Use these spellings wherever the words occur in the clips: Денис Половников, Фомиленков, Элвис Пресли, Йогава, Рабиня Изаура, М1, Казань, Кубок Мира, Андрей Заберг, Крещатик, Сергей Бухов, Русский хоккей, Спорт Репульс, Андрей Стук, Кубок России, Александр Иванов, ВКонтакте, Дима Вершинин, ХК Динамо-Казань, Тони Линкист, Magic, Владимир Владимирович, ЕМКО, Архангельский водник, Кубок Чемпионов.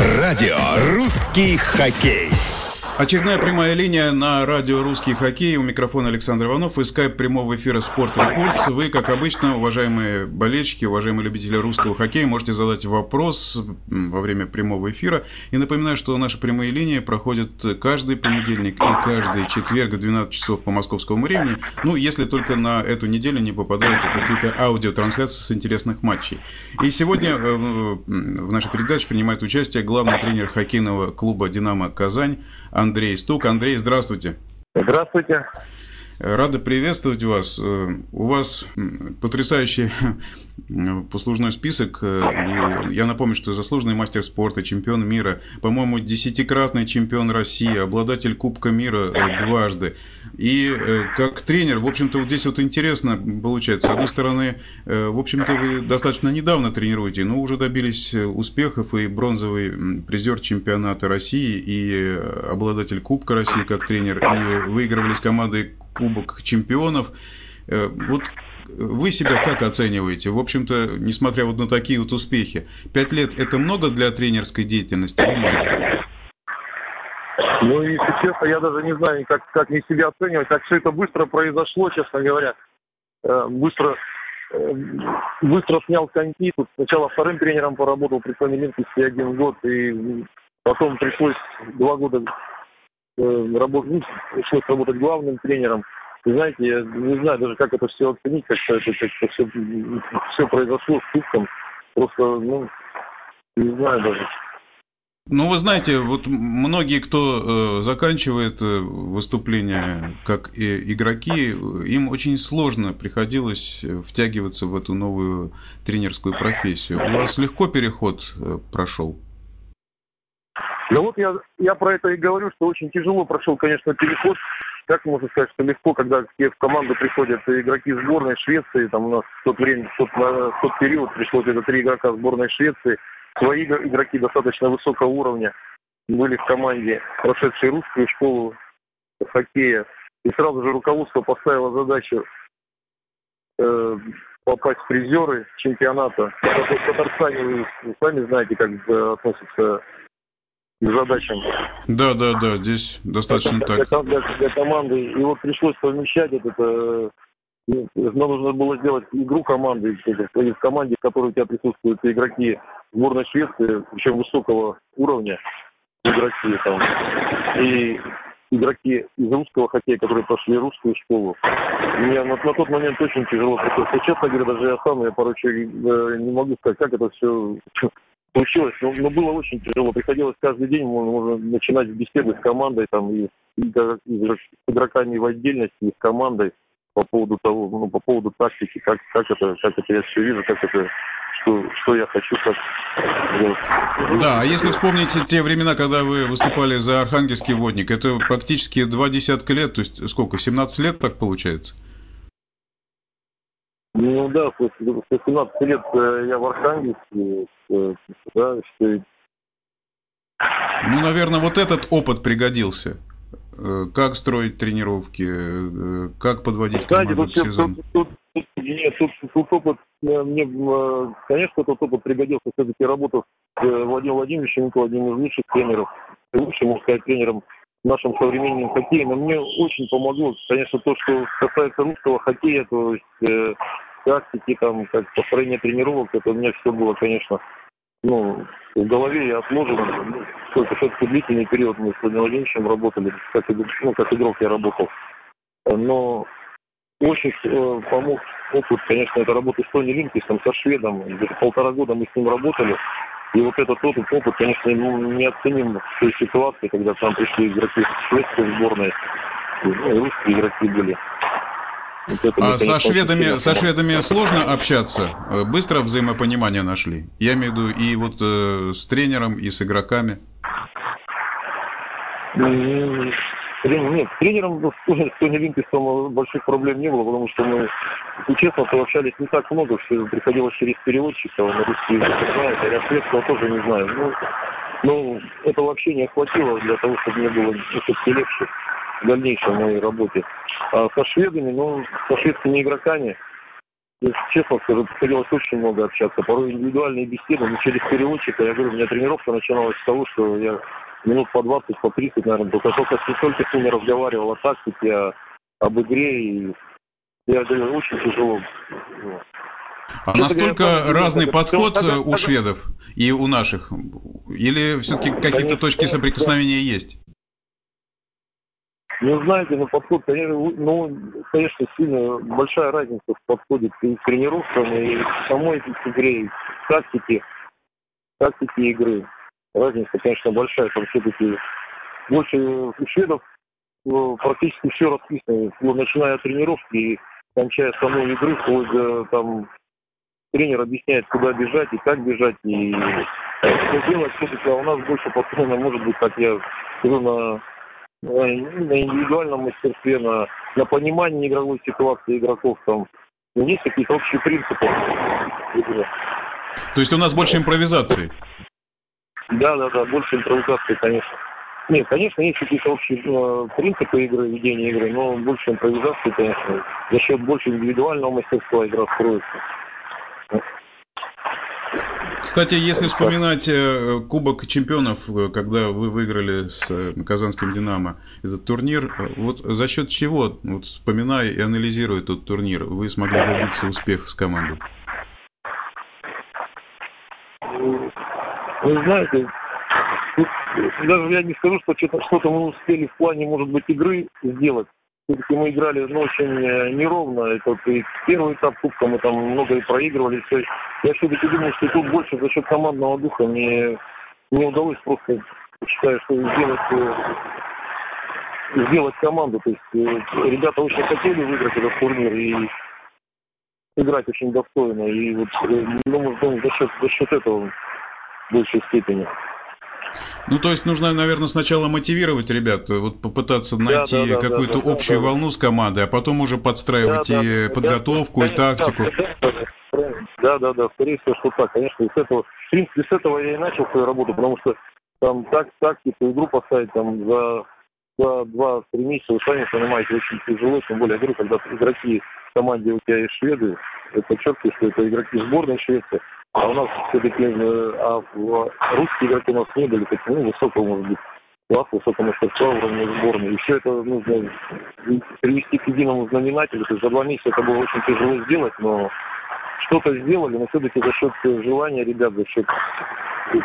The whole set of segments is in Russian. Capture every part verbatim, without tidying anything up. Радио «Русский хоккей». Очередная прямая линия на радио «Русский хоккей». У микрофона Александр Иванов и скайп прямого эфира «Спорт Репульс». Вы, как обычно, уважаемые болельщики, уважаемые любители русского хоккея, можете задать вопрос во время прямого эфира. И напоминаю, что наши прямые линии проходят каждый понедельник и каждый четверг в двенадцать часов по московскому времени. Ну, если только на эту неделю не попадают какие-то аудиотрансляции с интересных матчей. И сегодня в нашей передаче принимает участие главный тренер хоккейного клуба «Динамо-Казань» Андрей Стук. Андрей, здравствуйте. Здравствуйте. Рады приветствовать вас. У вас потрясающий послужной список. Я напомню, что заслуженный мастер спорта, чемпион мира, по-моему, десятикратный чемпион России, обладатель Кубка мира дважды. И как тренер, в общем-то, вот здесь вот интересно получается. С одной стороны, в общем-то, вы достаточно недавно тренируете, но уже добились успехов, и бронзовый призер чемпионата России, и обладатель Кубка России как тренер, и выигрывались команды Кубок Чемпионов. Вот вы себя как оцениваете? В общем-то, несмотря вот на такие вот успехи, пять лет – это много для тренерской деятельности? Ну, если честно, я даже не знаю, как, как мне себя оценивать. Так все это быстро произошло, честно говоря. Быстро, быстро снял коньки. Тут сначала вторым тренером поработал при Фомиленкове один год, и потом пришлось два года... Работ... Ну, пришлось работать главным тренером. И, знаете, я не знаю даже, как это все оценить, как это, как это все, все произошло с Кубком. Просто, ну, не знаю даже. Ну, вы знаете, вот многие, кто э, заканчивает э, выступления как и игроки, им очень сложно приходилось втягиваться в эту новую тренерскую профессию. У вас легко переход э, прошел? Да вот я, я про это и говорю, что очень тяжело прошел, конечно, переход. Как можно сказать, что легко, когда в команду приходят игроки сборной Швеции, там у нас в тот, время, в тот, в тот период пришло где-то три игрока сборной Швеции, свои игроки достаточно высокого уровня были в команде, прошедшие русскую школу хоккея. И сразу же руководство поставило задачу э, попасть в призеры чемпионата. В Татарстане, вы сами знаете, как относятся... задачам. Да, да, да, здесь достаточно для, так. Для, для, для команды. И вот пришлось совмещать это. это нам нужно было сделать игру команды. И в команде, в которой у тебя присутствуют игроки сборной Швеции, причем высокого уровня игроки там. И игроки из русского хоккея, которые прошли русскую школу. Мне на, на тот момент очень тяжело. Потому, честно говоря, даже я сам, я поручаю, не могу сказать, как это все... Получилось, но, но было очень тяжело. Приходилось каждый день можно начинать беседы с командой, там, и, и, и с игроками в отдельности, и с командой по поводу того, ну, по поводу тактики, как, как, это, как это я все вижу, как это, что, что я хочу, как делать. Да, а если вспомните те времена, когда вы выступали за Архангельский водник, это практически два десятка лет, то есть сколько, семнадцать лет так получается? Ну да, с восемнадцати лет я в Архангельске, да, что... Ну, наверное, вот этот опыт пригодился. Как строить тренировки, как подводить команду к сезону? Тут, тут, нет, тут, тут опыт, мне, конечно, этот опыт пригодился. Все-таки работа с Владимиром Владимировичем, одним из лучших тренеров, лучшим, можно сказать, тренером в нашем современном хоккее. Но мне очень помогло, конечно, то, что касается русского хоккея, то есть э, тактики, там, как построение тренировок, это у меня все было, конечно, ну, в голове и отложено. Ну, только все-таки длительный период мы с Владимиром Владимировичем работали, как, ну, как игрок я работал. Но очень э, помог опыт, конечно, это работа с Тони Линкистом, со шведом. Где-то полтора года мы с ним работали. И вот этот опыт, опыт, конечно, неоценим в той ситуации, когда к нам пришли игроки шведской сборной, русские игроки были. Вот это, а мы, со, конечно, шведами, со шведами сложно общаться? Быстро взаимопонимание нашли? Я имею в виду и вот э, с тренером, и с игроками? Нет, с тренером, с Тони Линкистом больших проблем не было, потому что мы, честно, пообщались не так много, что приходилось через переводчика, на русский язык не знает, а я шведского тоже не знаю. Ну, ну, этого общения хватило для того, чтобы мне было все-таки легче в дальнейшем моей работе. А со шведами, ну, со шведскими игроками, Если честно скажу, приходилось очень много общаться. Порой индивидуально и без темы, но через переводчика. Я говорю, у меня тренировка начиналась с того, что я минут по двадцать, по тридцать, наверное, только только только с ними разговаривал о тактике, о, об игре. И я говорю, очень тяжело. А что настолько говоря, разный подход все, у шведов и у наших? Или все-таки какие-то точки соприкосновения есть? Ну, знаете, ну, подход, конечно, ну, конечно, сильно большая разница в подходе к тренировкам и к самой игре, к тактике, к тактике игры. Разница, конечно, большая, там все-таки больше у шведов практически все расписано, начиная от тренировки и кончая самой игры, вплоть до, там, тренер объясняет, куда бежать и как бежать, и что делать, все-таки, а у нас больше подхода, может быть, как я скажу, на... на индивидуальном мастерстве, на, на понимании игровой ситуации игроков. Там есть какие-то общие принципы. То есть у нас больше импровизации? Да, да, да, больше импровизации, конечно. Нет, конечно, есть какие-то общие э, принципы игры, ведения игры, но больше импровизации, конечно, за счет больше индивидуального мастерства игра строится. Кстати, если вспоминать Кубок Чемпионов, когда вы выиграли с казанским «Динамо» этот турнир, вот за счет чего, вот вспоминая и анализируя этот турнир, вы смогли добиться успеха с командой? Вы знаете, даже я не скажу, что что-то, что-то мы успели в плане, может быть, игры сделать. Все-таки мы играли, ну, очень неровно. Это и первый этап кубка мы там много и проигрывали. Все. Я все-таки думаю, что тут больше за счет командного духа мне не удалось просто, считаю, что сделать, сделать команду. То есть ребята очень хотели выиграть этот турнир и играть очень достойно. И вот, думаю, думаю за, счет, за счет этого в большей степени. Ну, то есть нужно, наверное, сначала мотивировать ребят, вот попытаться найти да, да, какую-то да, да, общую да, волну с командой, а потом уже подстраивать да, и да, подготовку, да, и тактику. Да, да, да, скорее всего, что так, конечно, с этого, в принципе, с этого я и начал свою работу, потому что там так, тактику, игру поставить там за, за два-три месяца, вы сами понимаете, очень тяжело, тем более, я говорю, когда игроки в команде у тебя и шведы, это четко, что это игроки сборной Швеции. А у нас все-таки а русские игроки у нас не были таким, ну, высокого, может быть, класса, высокого мастерства уровня сборной. И все это нужно привести к единому знаменателю. То есть за два месяца это было очень тяжело сделать, но что-то сделали, но все-таки за счет желания ребят, за счет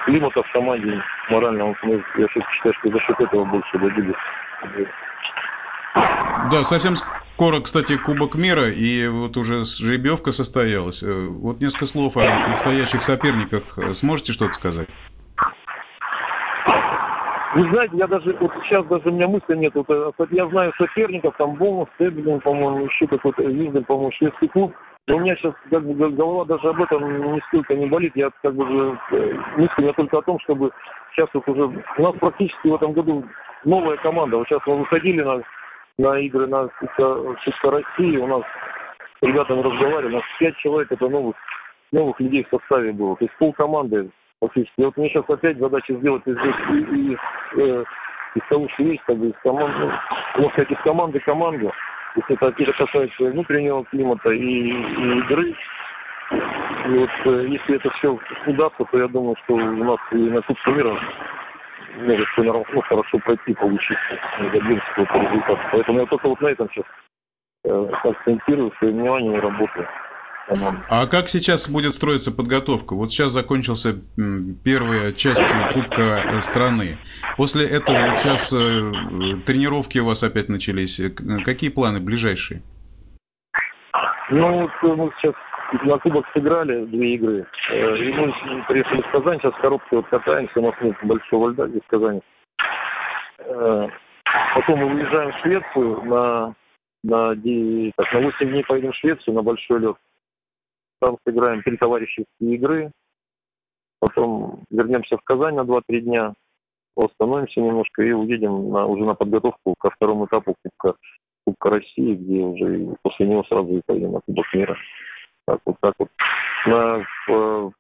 климата в команде морального, я считаю, что за счет этого больше добились. Да, совсем скоро, кстати, Кубок Мира, и вот уже жеребьевка состоялась. Вот несколько слов о предстоящих соперниках. Сможете что-то сказать? Вы знаете, я даже, вот сейчас даже у меня мысли нет. Вот, я знаю соперников, там Бонус, Эббин, по-моему, еще какой-то, Визден, по-моему, шведский клуб. Но у меня сейчас как бы голова даже об этом нисколько не болит. Я как бы мысль у меня только о том, чтобы сейчас вот уже... У нас практически в этом году новая команда. Вот сейчас мы выходили на... на игры на Кубка России. У нас с ребятами разговаривали, у нас пять человек, это новых, новых людей в составе было. То есть полкоманды фактически. И вот мне сейчас опять задача сделать из, из, из, из того, что есть, как бы из команды, ну, сказать, из команды команду. То есть это касается внутреннего климата и, и игры. И вот если это все удастся, то я думаю, что у нас и на Кубке Мира может все наравно хорошо пройти, получится, не добиться какого-то результата. Поэтому я только вот на этом сейчас акцентирую свое внимание и работаю. А как сейчас будет строиться подготовка? Вот сейчас закончился первая часть Кубка страны. После этого вот сейчас тренировки у вас опять начались. Какие планы ближайшие? Ну, вот мы сейчас на Кубок сыграли две игры. И мы приехали в Казань, сейчас в коробке вот катаемся, у нас нет большого льда здесь в Казани. Потом мы уезжаем в Швецию, на, на, так, на восемь дней поедем в Швецию на большой лед. Там сыграем три товарищеские игры. Потом вернемся в Казань на два-три дня, остановимся немножко и уедем на, уже на подготовку ко второму этапу Кубка, Кубка России, где уже после него сразу и поедем на Кубок Мира. Так вот, так вот. На, в, в,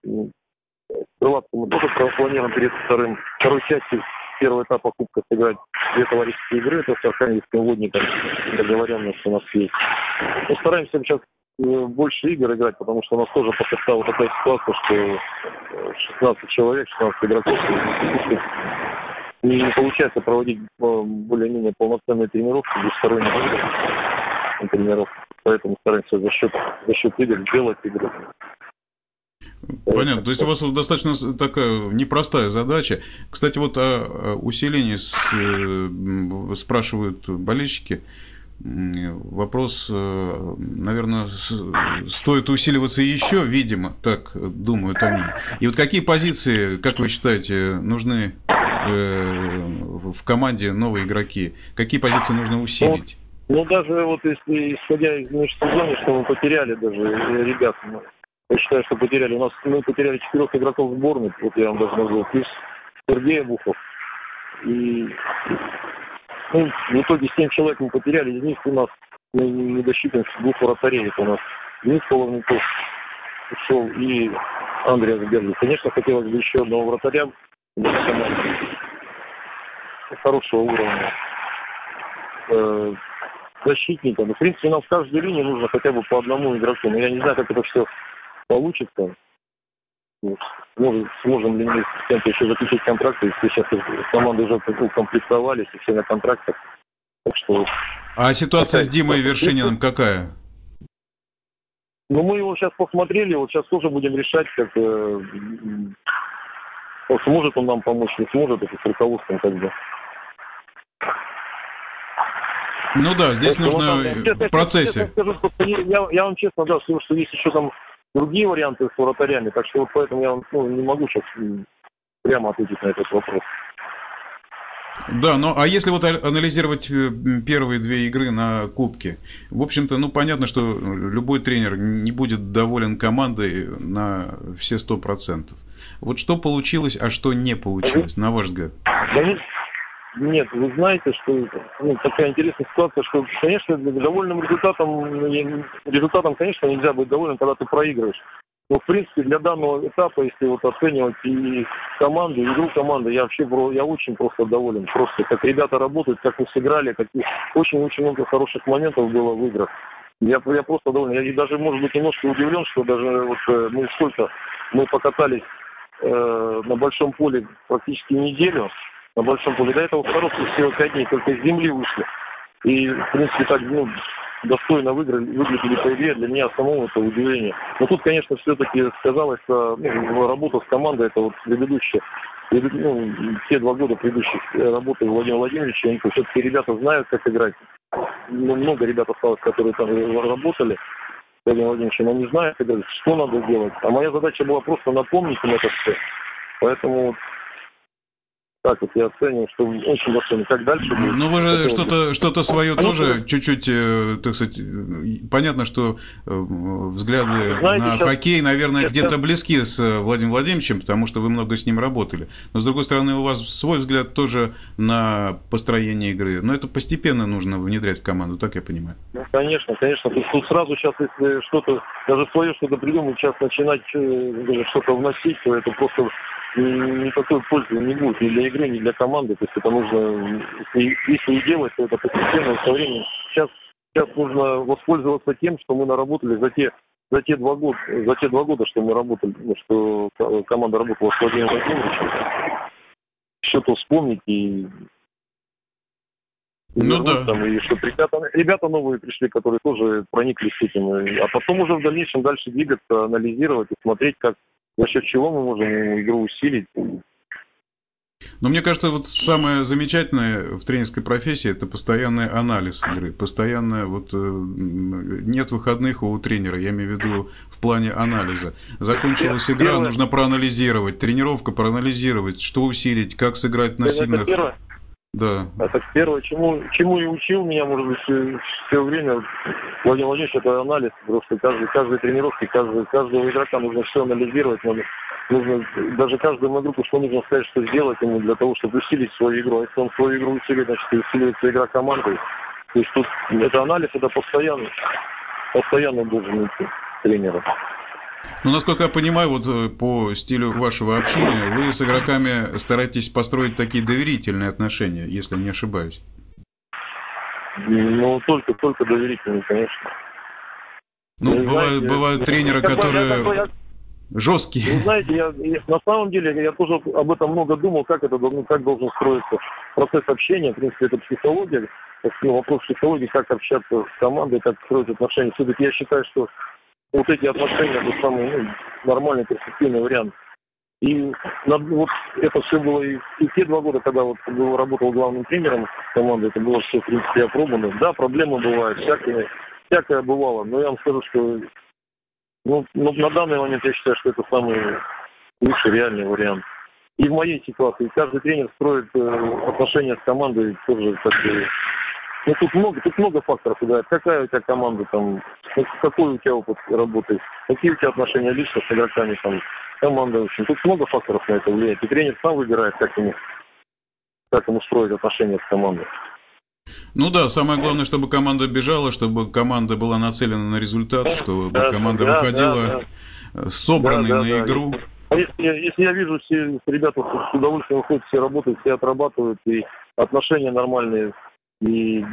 Крылатку мы тоже планируем перед вторым, второй частью первого этапа Кубка сыграть две товарищеские игры, это с Архангельским водником, договоренность у нас есть. Мы стараемся сейчас больше игр играть, потому что у нас тоже пока стала такая ситуация, что шестнадцать человек, шестнадцать игроков, и не получается проводить более-менее полноценные тренировки, двусторонние игры, тренировки. Поэтому стараемся за счет, за счет игр делать игры. Понятно. То есть у вас достаточно такая непростая задача. Кстати, вот о усилении спрашивают болельщики. Вопрос, наверное, стоит усиливаться еще, видимо, так думают они. И вот какие позиции, как вы считаете, нужны в команде новые игроки? Какие позиции нужно усилить? Ну, ну даже вот если исходя из межсезонья, что мы потеряли даже ребят. Я считаю, что потеряли. У нас мы потеряли четырех игроков сборной, вот я вам даже назвал, плюс Сергей Бухов. И ну, в итоге семь человек мы потеряли, из них у нас мы не досчитываем двух вратарей. Это у нас Денис Половников ушел и Андрей Заберг. Конечно, хотелось бы еще одного вратаря хорошего уровня. Защитника. Ну, в принципе, нам в каждой линии нужно хотя бы по одному игроку. Но я не знаю, как это все получится. Может, сможем ли мы с кем-то еще заключить контракты, если сейчас команды уже укомплектовались и все на контрактах. Так что... А ситуация с Димой Вершининым какая? Ну, мы его сейчас посмотрели, вот сейчас тоже будем решать, как э, сможет он нам помочь, не сможет, это с руководством как бы. Ну да, здесь так, нужно вот там, честно, в процессе. Я, скажу, я, я вам честно да, скажу, что есть еще там другие варианты с вратарями, так что вот поэтому я ну, не могу сейчас прямо ответить на этот вопрос. Да, ну а если вот анализировать первые две игры на Кубке, в общем-то, ну понятно, что любой тренер не будет доволен командой на все сто процентов. Вот что получилось, а что не получилось, на ваш взгляд? Нет, вы знаете, что ну, такая интересная ситуация, что, конечно, довольным результатом, результатом, конечно, нельзя быть довольным, когда ты проигрываешь. Но, в принципе, для данного этапа, если вот оценивать и команду, и игру команды, я вообще я очень просто доволен. Просто как ребята работают, как мы сыграли, как очень-очень много хороших моментов было в играх. Я, я просто доволен. Я даже, может быть, немножко удивлен, что даже вот мы сколько мы покатались э, на большом поле практически неделю. На большом поле. До этого в коробке всего пять дней только из земли вышли. И, в принципе, так ну, достойно выиграли, выглядели по игре. Для меня самого это удивление. Но тут, конечно, все-таки сказалось, ну, работа с командой, это вот предыдущая, ну, все два года предыдущих работы Владимира Владимировича, они все-таки ребята знают, как играть. Ну, много ребят осталось, которые там работали. Владимир Владимирович, но не знают, как играть, что надо делать. А моя задача была просто напомнить им это все. Поэтому... Так вот я оцениваю, что очень важно, как дальше будет. Ну вы же что-то, что-то свое они тоже были... чуть-чуть, так сказать, понятно, что взгляды знаете, на сейчас... хоккей, наверное, сейчас... где-то близки с Владимиром Владимировичем, потому что вы много с ним работали. Но, с другой стороны, у вас свой взгляд тоже на построение игры. Но это постепенно нужно внедрять в команду, так я понимаю. Ну, конечно, конечно. То есть тут сразу сейчас, если что-то, даже свое что-то придумать, сейчас начинать что-то вносить, то это просто... никакой пользы не будет ни для игры, ни для команды. То есть это нужно, если, если не делать, то это постепенно со временем. Сейчас, сейчас нужно воспользоваться тем, что мы наработали за те, за те два года, за те два года, что мы работали, что команда работала с Владимиром Владимировичем. Что-то вспомнить и, и ну да. Там, и что ребята, ребята новые пришли, которые тоже прониклись этим. А потом уже в дальнейшем дальше двигаться, анализировать и смотреть, как за счет чего мы можем игру усилить. Но мне кажется, вот самое замечательное в тренерской профессии – это постоянный анализ игры. Постоянно вот, нет выходных у тренера, я имею в виду в плане анализа. Закончилась игра, первое... нужно проанализировать, тренировка проанализировать, что усилить, как сыграть на это сильных. Первое? Да. Это первое, чему, чему и учил меня, может быть, все, все время Владимир Владимирович, это анализ. Просто каждой, каждой тренировки, каждого, каждого игрока нужно все анализировать. Нужно, нужно даже каждому игроку, что нужно сказать, что сделать ему для того, чтобы усилить свою игру. А если он свою игру усилит, значит, усиливается игра команды. То есть тут это анализ, это постоянно, постоянно должен идти тренера. Ну, насколько я понимаю, вот по стилю вашего общения, вы с игроками стараетесь построить такие доверительные отношения, если не ошибаюсь. Ну, только, только доверительные, конечно. Ну, знаете, бывают, бывают тренеры, я, которые я, жесткие. Вы знаете, я, я, на самом деле, я тоже об этом много думал, как это ну, как должен строиться процесс общения. В принципе, это психология, вопрос психологии, как общаться с командой, как строить отношения. Все-таки я считаю, что вот эти отношения это самый ну, нормальный, перспективный вариант. И вот это все было и, и те два года, когда вот работал главным тренером команды, это было все, в принципе, опробовано. Да, проблемы бывают, всякие, всякое бывало, но я вам скажу, что ну, ну, на данный момент я считаю, что это самый лучший реальный вариант. И в моей ситуации каждый тренер строит э, отношения с командой тоже такие. Ну, тут много, тут много факторов играет. Какая у тебя команда там, какой у тебя опыт работы, какие у тебя отношения лично с игроками там, команда, в общем. Тут много факторов на это влияет. И тренер сам выбирает, как ему, как ему строить отношения с командой. Ну да, самое главное, чтобы команда бежала, чтобы команда была нацелена на результат, чтобы да, команда да, выходила да, да. собранной да, да, на да. игру. А если, если я вижу, все ребята с удовольствием выходят, все работают, все отрабатывают, и отношения нормальные, и...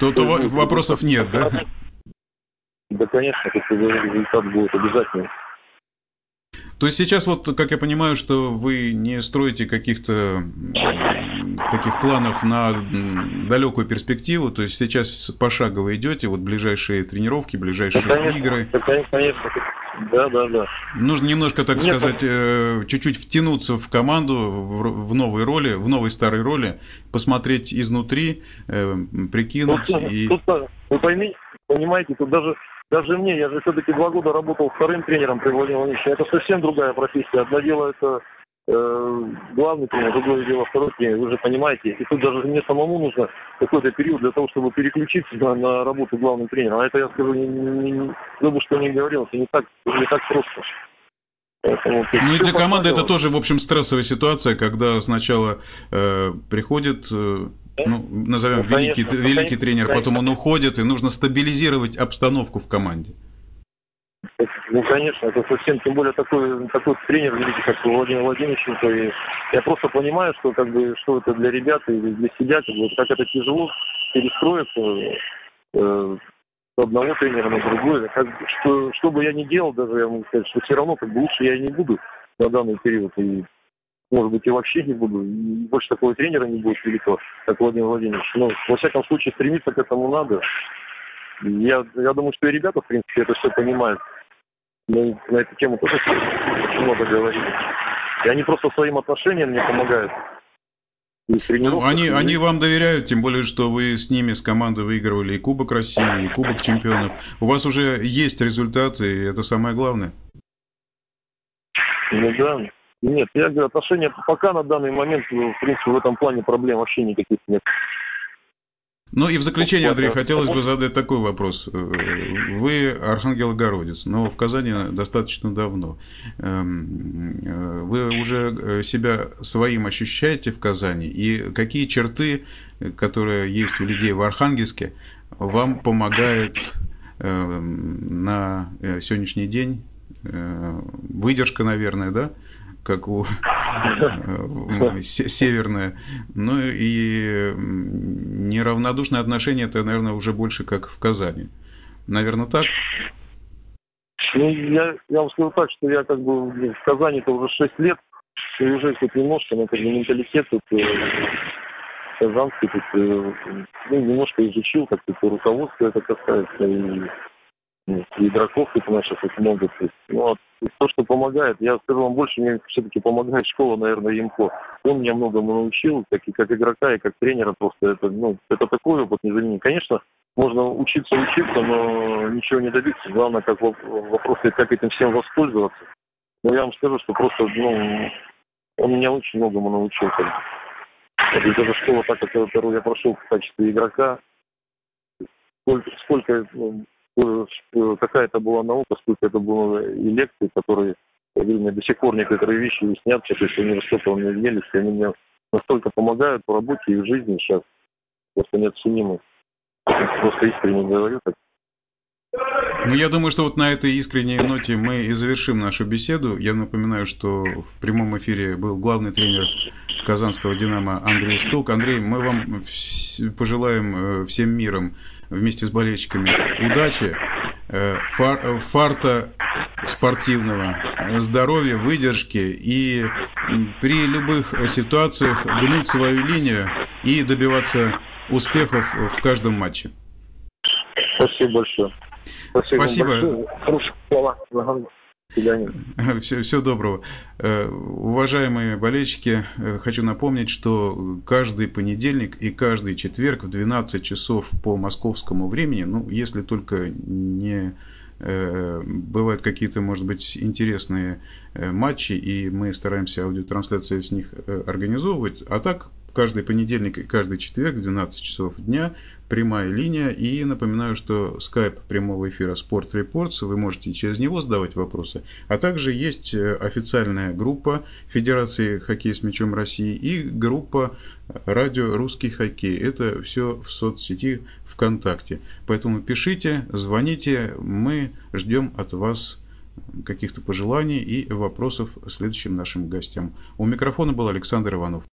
Тут и... вопросов нет, да? Да, конечно, если результат будет обязательно. То есть сейчас, вот, как я понимаю, что вы не строите каких-то таких планов на далекую перспективу, то есть сейчас пошагово идете, вот ближайшие тренировки, ближайшие да, конечно, игры. Да, конечно, да, да, да. Нужно немножко, так Нет, сказать, так... чуть-чуть втянуться в команду, в новой роли, в новой старой роли, посмотреть изнутри, прикинуть. Тут, и... тут, вы поймите, понимаете, тут даже... Даже мне, я же все-таки два года работал вторым тренером при Владимире Владимировиче. Это совсем другая профессия. Одно дело это э, главный тренер, другое дело второй тренер. Вы же понимаете. И тут даже мне самому нужно какой-то период для того, чтобы переключиться на, на работу главным тренером. А это, я скажу, не, не, не, забыл, что не говорил. Это не так, не так просто. Поэтому, ну и для команды это тоже, в общем, стрессовая ситуация, когда сначала э, приходит... Э... Ну, назовем, ну, великий, конечно, великий конечно, тренер, конечно. Потом он уходит, и нужно стабилизировать обстановку в команде. Ну, конечно, это совсем, тем более такой, такой тренер, великий, как Владимир Владимировиченко. И я просто понимаю, что, как бы, что это для ребят и для себя, как, бы, как это тяжело перестроиться э, с одного тренера на другой. Как, что, что бы я ни делал, даже я могу сказать, что все равно как бы, лучше я и не буду на данный период. И, может быть, и вообще не буду. Больше такого тренера не будет великого, как Владимир Владимирович. Но, во всяком случае, стремиться к этому надо. Я, я думаю, что и ребята, в принципе, это все понимают. Мы на эту тему тоже много говорили. И они просто своим отношением мне помогают. Ну, они, они вам доверяют, тем более, что вы с ними, с командой выигрывали и Кубок России, и Кубок Чемпионов. У вас уже есть результаты, и это самое главное. Ну да. Нет, я говорю, отношения пока на данный момент, в принципе, в этом плане проблем вообще никаких нет. Ну и в заключение, Андрей, хотелось бы задать такой вопрос. Вы архангел-огородец, но в Казани достаточно давно. Вы уже себя своим ощущаете в Казани? И какие черты, которые есть у людей в Архангельске, вам помогают на сегодняшний день? Выдержка, наверное, да? Как у северная. Ну и неравнодушное отношение это, наверное, уже больше как в Казани. Наверное, так? Ну, я, я вам скажу так, что я как бы в Казани-то уже шесть лет, и уже тут немножко, но как бы менталитет тут казанский тут ну, немножко изучил, как-то руководство это касается. И... И игроков это у нас сейчас много. Ну, а то, что помогает, я скажу вам больше, мне все-таки помогает школа, наверное, ЕМКО. Он меня многому научил, как, и как игрока, и как тренера просто. Это, ну, это такой опыт незаменимый. Конечно, можно учиться, учиться, но ничего не добиться. Главное, как вопрос, как этим всем воспользоваться. Но я вам скажу, что просто, ну, он меня очень многому научил. И даже школа, так как я прошел в качестве игрока, сколько... сколько какая-то была наука, сколько это было и лекции, которые, я говорю, до сих пор некоторые вещи уяснят, то есть они что-то у меня имелись, и они мне настолько помогают в работе и в жизни сейчас, просто неоценимо. Просто искренне говорю так. Ну, я думаю, что вот на этой искренней ноте мы и завершим нашу беседу. Я напоминаю, что в прямом эфире был главный тренер казанского «Динамо» Андрей Стук. Андрей, мы вам пожелаем всем миром вместе с болельщиками удачи, фар, фарта спортивного, здоровья, выдержки и при любых ситуациях гнуть свою линию и добиваться успехов в каждом матче. Спасибо большое. Спасибо. Спасибо. Большое. Хороших слов. Все, все доброго. Уважаемые болельщики, хочу напомнить, что каждый понедельник и каждый четверг в двенадцать часов по московскому времени, ну, если только не бывают какие-то, может быть, интересные матчи, и мы стараемся аудиотрансляции с них организовывать, а так каждый понедельник и каждый четверг в двенадцать часов дня прямая линия. И напоминаю, что скайп прямого эфира Спорт Репортс, вы можете через него задавать вопросы. А также есть официальная группа Федерации хоккея с мячом России и группа радио «Русский хоккей». Это все в соцсети ВКонтакте. Поэтому пишите, звоните, мы ждем от вас каких-то пожеланий и вопросов следующим нашим гостям. У микрофона был Александр Иванов.